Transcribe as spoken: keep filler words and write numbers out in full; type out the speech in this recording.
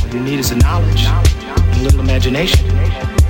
All you need is a knowledge, a little imagination.